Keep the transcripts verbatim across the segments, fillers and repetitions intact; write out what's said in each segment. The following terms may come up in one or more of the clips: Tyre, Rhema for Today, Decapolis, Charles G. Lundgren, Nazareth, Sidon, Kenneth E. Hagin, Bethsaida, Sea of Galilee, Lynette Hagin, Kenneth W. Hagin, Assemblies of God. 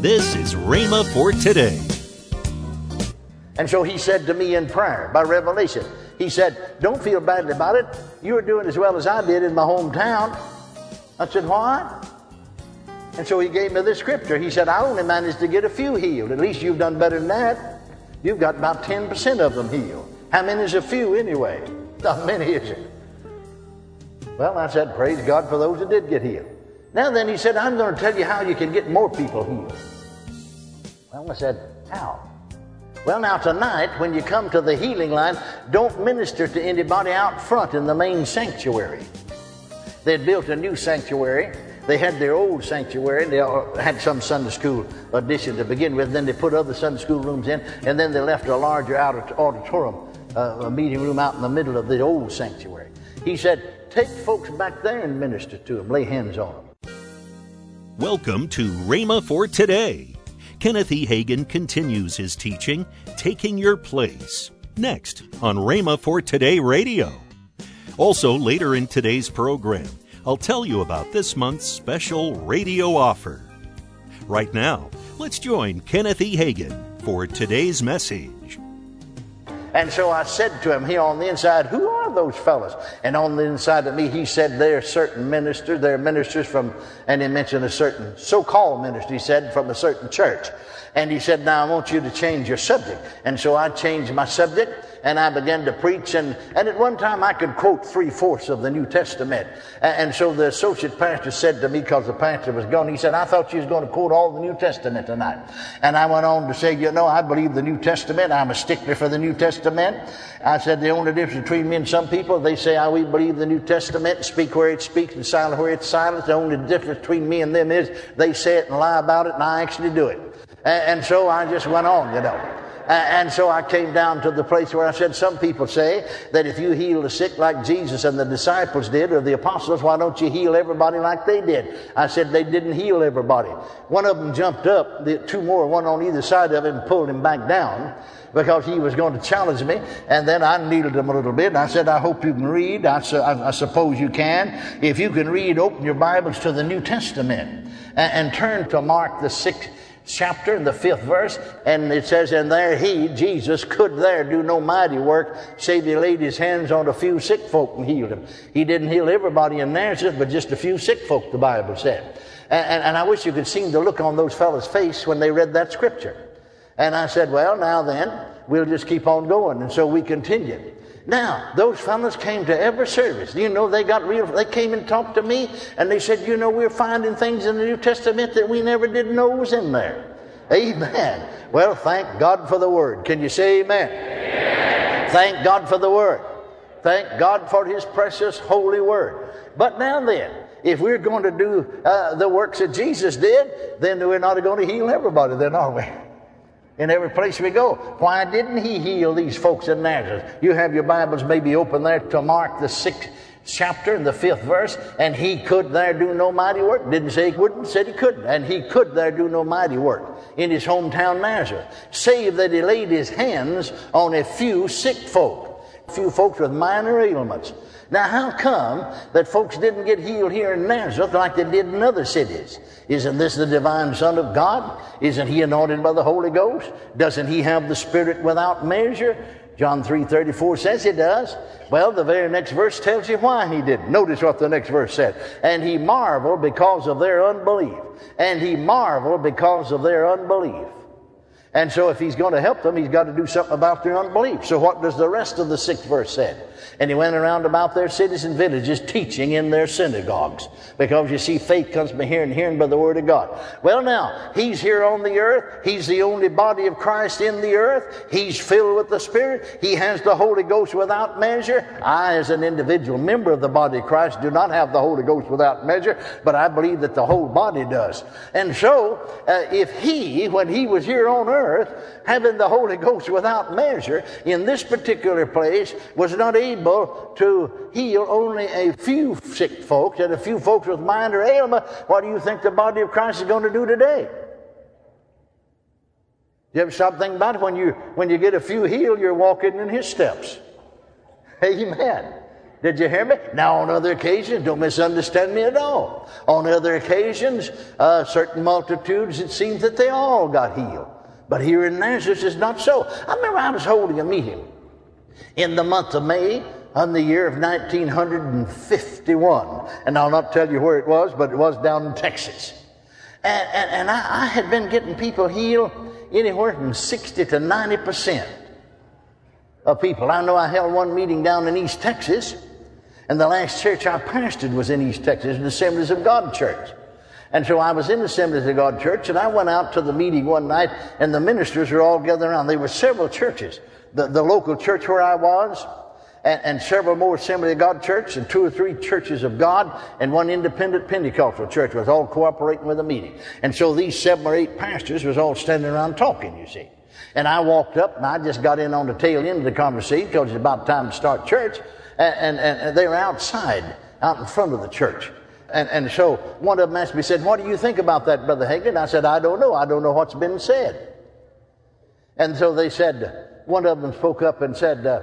This is Rhema for Today. And so he said to me in prayer, by revelation, he said, don't feel badly about it. You were doing as well as I did in my hometown. I said, why? And so he gave me this scripture. He said, I only managed to get a few healed. At least you've done better than that. You've got about ten percent of them healed. How many is a few anyway? Not many, is it? Well, I said, praise God for those that did get healed. Now then, he said, I'm going to tell you how you can get more people healed. Well, I said, how? Well, now tonight, when you come to the healing line, don't minister to anybody out front in the main sanctuary. They had built a new sanctuary. They had their old sanctuary. They had some Sunday school addition to begin with. Then they put other Sunday school rooms in, and then they left a larger auditorium, uh, a meeting room out in the middle of the old sanctuary. He said, take folks back there and minister to them. Lay hands on them. Welcome to Rhema for Today. Kenneth E. Hagin continues his teaching, Taking Your Place, next on Rhema for Today Radio. Also, later in today's program, I'll tell you about this month's special radio offer. Right now, let's join Kenneth E. Hagin for today's message. And so I said to him here on the inside, who are those fellas? And on the inside of me, he said, they're certain ministers. They're ministers from, and he mentioned a certain so-called minister, he said, from a certain church. And he said, now I want you to change your subject. And so I changed my subject, and I began to preach. And, and at one time, I could quote three-fourths of the New Testament. And, and so the associate pastor said to me, because the pastor was gone, he said, I thought you was going to quote all the New Testament tonight. And I went on to say, you know, I believe the New Testament. I'm a stickler for the New Testament. I said, the only difference between me and some people, they say, oh, we believe the New Testament and speak where it speaks and silent where it's silent. The only difference between me and them is they say it and lie about it, and I actually do it. And so I just went on, you know. And so I came down to the place where I said, some people say that if you heal the sick like Jesus and the disciples did, or the apostles, why don't you heal everybody like they did? I said, they didn't heal everybody. One of them jumped up, the two more, one on either side of him, and pulled him back down because he was going to challenge me. And then I needled him a little bit. And I said, I hope you can read. I, su- I suppose you can. If you can read, open your Bibles to the New Testament and, and turn to Mark, the sixth chapter and the fifth verse, and it says, and there he, Jesus, could there do no mighty work, save he laid his hands on a few sick folk and healed them. He didn't heal everybody in there, but just a few sick folk, the Bible said. And, and, and I wish you could see the look on those fellas' face when they read that scripture. And I said, well, now then, we'll just keep on going. And so we continued. Now, those fellas came to every service. You know, they got real, they came and talked to me, and they said, you know, we're finding things in the New Testament that we never did know was in there. Amen. Well, thank God for the Word. Can you say amen? Amen. Thank God for the Word. Thank God for His precious, holy Word. But now then, if we're going to do uh, the works that Jesus did, then we're not going to heal everybody then, are we? In every place we go. Why didn't he heal these folks in Nazareth? You have your Bibles maybe open there to Mark, the sixth chapter and the fifth verse. And he could there do no mighty work. Didn't say he wouldn't, said he couldn't. And he could there do no mighty work in his hometown Nazareth, save that he laid his hands on a few sick folk, a few folks with minor ailments. Now, how come that folks didn't get healed here in Nazareth like they did in other cities? Isn't this the divine Son of God? Isn't he anointed by the Holy Ghost? Doesn't he have the Spirit without measure? John three thirty-four says he does. Well, the very next verse tells you why he didn't. Notice what the next verse said. And he marveled because of their unbelief. And he marveled because of their unbelief. And so if he's going to help them, he's got to do something about their unbelief. So what does the rest of the sixth verse say? And he went around about their cities and villages teaching in their synagogues. Because you see, faith comes by hearing, hearing by the word of God. Well now, he's here on the earth. He's the only body of Christ in the earth. He's filled with the Spirit. He has the Holy Ghost without measure. I, as an individual member of the body of Christ, do not have the Holy Ghost without measure, but I believe that the whole body does. And so, uh, if he, when he was here on earth, Earth, having the Holy Ghost without measure in this particular place, was not able to heal only a few sick folks and a few folks with minor ailment. What do you think the body of Christ is going to do today? You ever stop thinking about it? When you, when you get a few healed, you're walking in his steps. Amen. Did you hear me? Now, on other occasions, don't misunderstand me at all. On other occasions, uh, certain multitudes, it seems that they all got healed. But here in Nazareth, it's not so. I remember I was holding a meeting in the month of May on the year of nineteen fifty-one. And I'll not tell you where it was, but it was down in Texas. And, and, and I, I had been getting people healed anywhere from sixty to ninety percent of people. I know I held one meeting down in East Texas, and the last church I pastored was in East Texas, an Assemblies of God church. And so I was in the Assemblies of God church, and I went out to the meeting one night, and the ministers were all gathered around. There were several churches, the, the local church where I was, and, and several more Assemblies of God church, and two or three churches of God, and one independent Pentecostal church was all cooperating with the meeting. And so these seven or eight pastors was all standing around talking, you see. And I walked up, and I just got in on the tail end of the conversation because it's about time to start church. And, and, and they were outside, out in front of the church. And, and so one of them asked me, said, "What do you think about that, Brother Hagin?" I said, "I don't know. I don't know what's been said." And so they said, one of them spoke up and said, uh,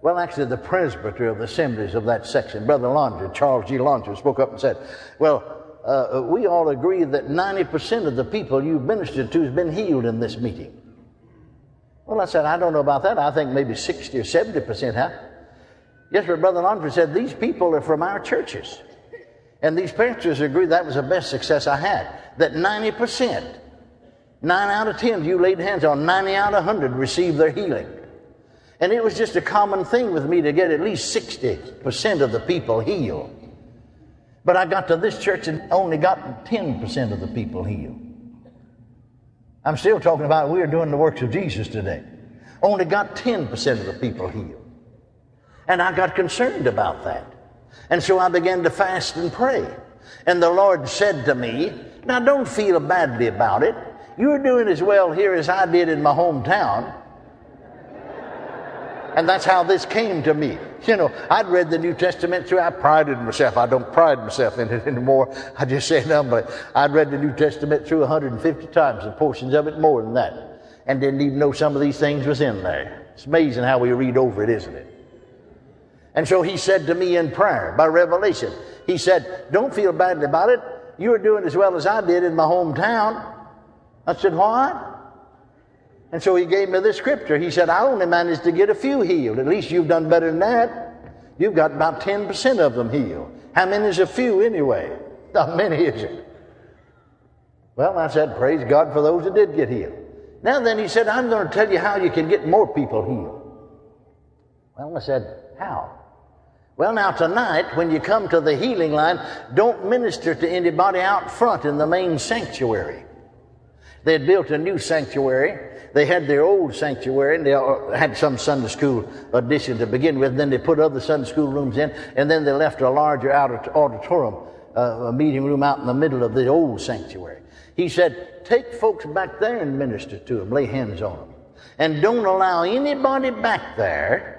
well, actually the presbyter of the Assemblies of that section, Brother Lundgren, Charles G. Lundgren, spoke up and said, well, uh, we all agree that ninety percent of the people you've ministered to has been healed in this meeting. Well, I said, I don't know about that. I think maybe sixty or seventy percent have. Yes, but Brother Lundgren said, these people are from our churches. And these pastors agree that was the best success I had. That ninety percent, nine out of ten of you laid hands on, ninety out of one hundred received their healing. And it was just a common thing with me to get at least sixty percent of the people healed. But I got to this church and only got ten percent of the people healed. I'm still talking about we are doing the works of Jesus today. Only got ten percent of the people healed. And I got concerned about that. And so I began to fast and pray. And the Lord said to me, now don't feel badly about it. You're doing as well here as I did in my hometown. And that's how this came to me. You know, I'd read the New Testament through. I prided myself. I don't pride myself in it anymore. I just say no, but I'd read the New Testament through one hundred fifty times, and portions of it more than that, and didn't even know some of these things was in there. It's amazing how we read over it, isn't it? And so he said to me in prayer, by revelation, he said, don't feel badly about it. You're doing as well as I did in my hometown. I said, why? And so he gave me this scripture. He said, I only managed to get a few healed. At least you've done better than that. You've got about ten percent of them healed. How many is a few anyway? Not many, is it? Well, I said, praise God for those that did get healed. Now then, he said, I'm going to tell you how you can get more people healed. Well, I said, how? Well, now tonight, when you come to the healing line, don't minister to anybody out front in the main sanctuary. They had built a new sanctuary. They had their old sanctuary, and they had some Sunday school addition to begin with. Then they put other Sunday school rooms in, and then they left a larger auditorium, uh, a meeting room out in the middle of the old sanctuary. He said, take folks back there and minister to them, lay hands on them. And don't allow anybody back there,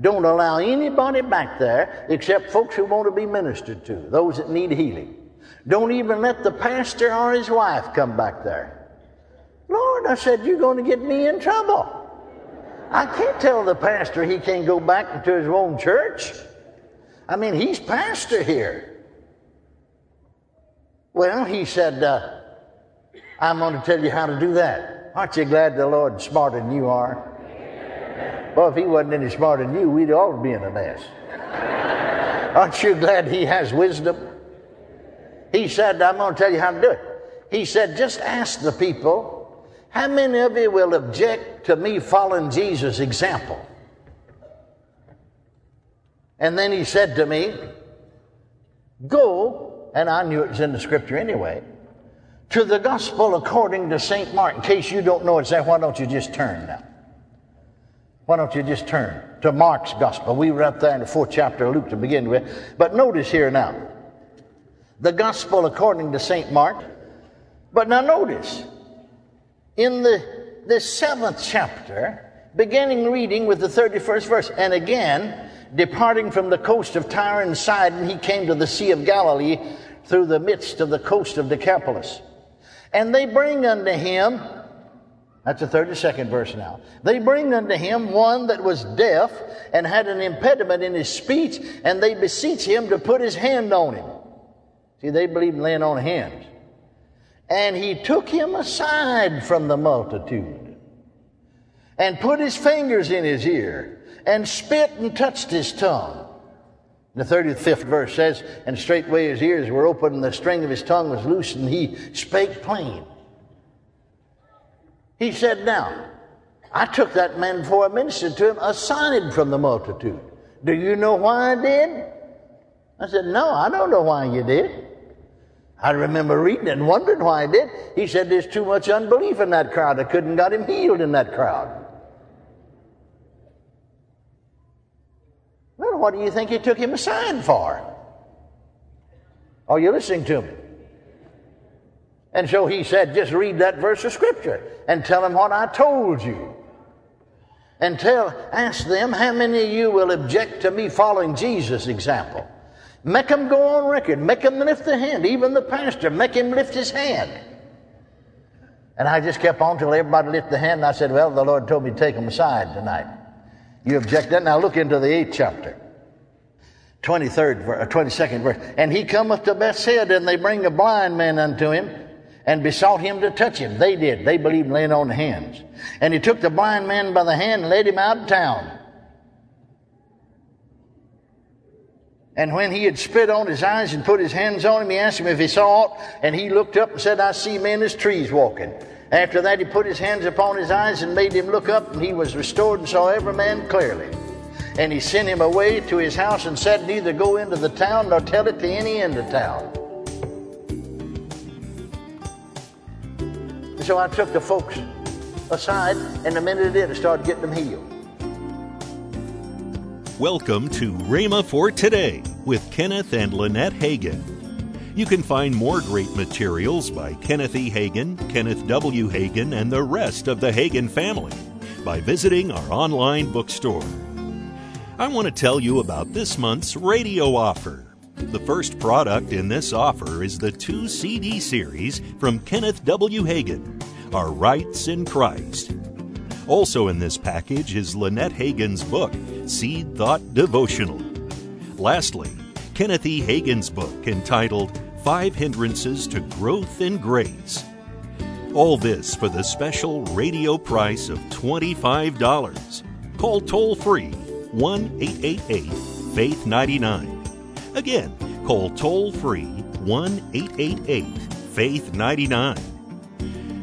don't allow anybody back there except folks who want to be ministered to, those that need healing. Don't even let the pastor or his wife come back there. Lord, I said, you're going to get me in trouble. I can't tell the pastor he can't go back to his own church. I mean, he's pastor here. Well, he said, uh, I'm going to tell you how to do that. Aren't you glad the Lord's smarter than you are? Well, if he wasn't any smarter than you, we'd all be in a mess. Aren't you glad he has wisdom? He said, I'm going to tell you how to do it. He said, just ask the people, how many of you will object to me following Jesus' example? And then he said to me, go, and I knew it was in the scripture anyway, to the gospel according to Saint Mark. In case you don't know it's there, why don't you just turn now? Why don't you just turn to Mark's gospel? We were up there in the fourth chapter of Luke to begin with. But notice here now, the gospel according to Saint Mark. But now notice, in the, the seventh chapter, beginning reading with the thirty-first verse, and again, departing from the coast of Tyre and Sidon, he came to the Sea of Galilee through the midst of the coast of Decapolis. And they bring unto him, That's the thirty-second verse now. They bring unto him one that was deaf and had an impediment in his speech, and they beseech him to put his hand on him. See, they believe in laying on hands. And he took him aside from the multitude and put his fingers in his ear and spit and touched his tongue. The thirty-fifth verse says, and straightway his ears were open and the string of his tongue was loosed and he spake plain. He said, now, I took that man before I ministered to him aside from the multitude. Do you know why I did? I said, no, I don't know why you did. I remember reading it and wondering why I did. He said, there's too much unbelief in that crowd. I couldn't got him healed in that crowd. Well, what do you think he took him aside for? Are you listening to me? And so he said, just read that verse of Scripture and tell them what I told you. And tell, ask them, how many of you will object to me following Jesus' example? Make them go on record. Make them lift their hand. Even the pastor, make him lift his hand. And I just kept on till everybody lifted the hand. And I said, well, the Lord told me to take them aside tonight. You object to that? Now look into the eighth chapter. twenty-third, twenty-second verse. And he cometh to Bethsaida, and they bring a blind man unto him, and besought him to touch him. They did. They believed in laying on hands. And he took the blind man by the hand and led him out of town. And when he had spit on his eyes and put his hands on him, he asked him if he saw aught. And he looked up and said, I see men as trees walking. After that, he put his hands upon his eyes and made him look up, and he was restored and saw every man clearly. And he sent him away to his house and said, neither go into the town nor tell it to any end of town. So I took the folks aside, and the minute it did, I started getting them healed. Welcome to Rhema for Today with Kenneth and Lynette Hagin. You can find more great materials by Kenneth E. Hagin, Kenneth W. Hagin, and the rest of the Hagin family by visiting our online bookstore. I want to tell you about this month's radio offer. The first product in this offer is the two C D series from Kenneth W. Hagin, Our Rights in Christ. Also in this package is Lynette Hagin's book, Seed Thought Devotional. Lastly, Kenneth E. Hagin's book entitled Five Hindrances to Growth in Grace. All this for the special radio price of twenty-five dollars. Call toll-free one eight eight eight, faith nine nine. Again, call toll-free one eight eight eight, faith nine nine.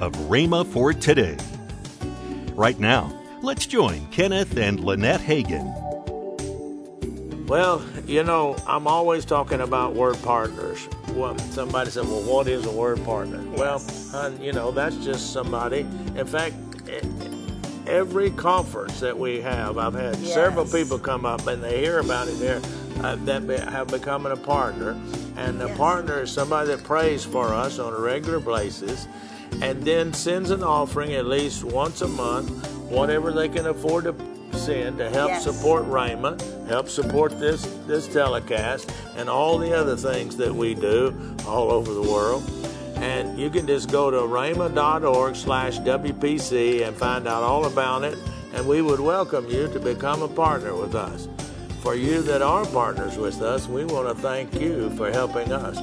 of Rhema for Today. Right now, let's join Kenneth and Lynette Hagin. Well, you know, I'm always talking about word partners. Well, somebody said, well, what is a word partner? Yes. Well, you know, that's just somebody. In fact, every conference that we have, I've had yes. several people come up and they hear about it there. Uh, that be, have become a partner, and the yes. partner is somebody that prays for us on a regular basis and then sends an offering at least once a month, whatever they can afford to send to help yes. support Rhema, help support this, this telecast and all the other things that we do all over the world. And you can just go to rhema dot org slash W P C and find out all about it, and we would welcome you to become a partner with us. For you that are partners with us, we want to thank you for helping us.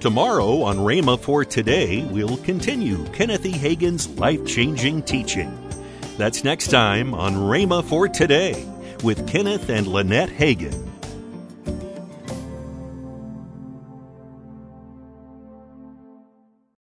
Tomorrow on Rhema for Today, we'll continue Kenneth E. Hagin's life-changing teaching. That's next time on Rhema for Today with Kenneth and Lynette Hagin.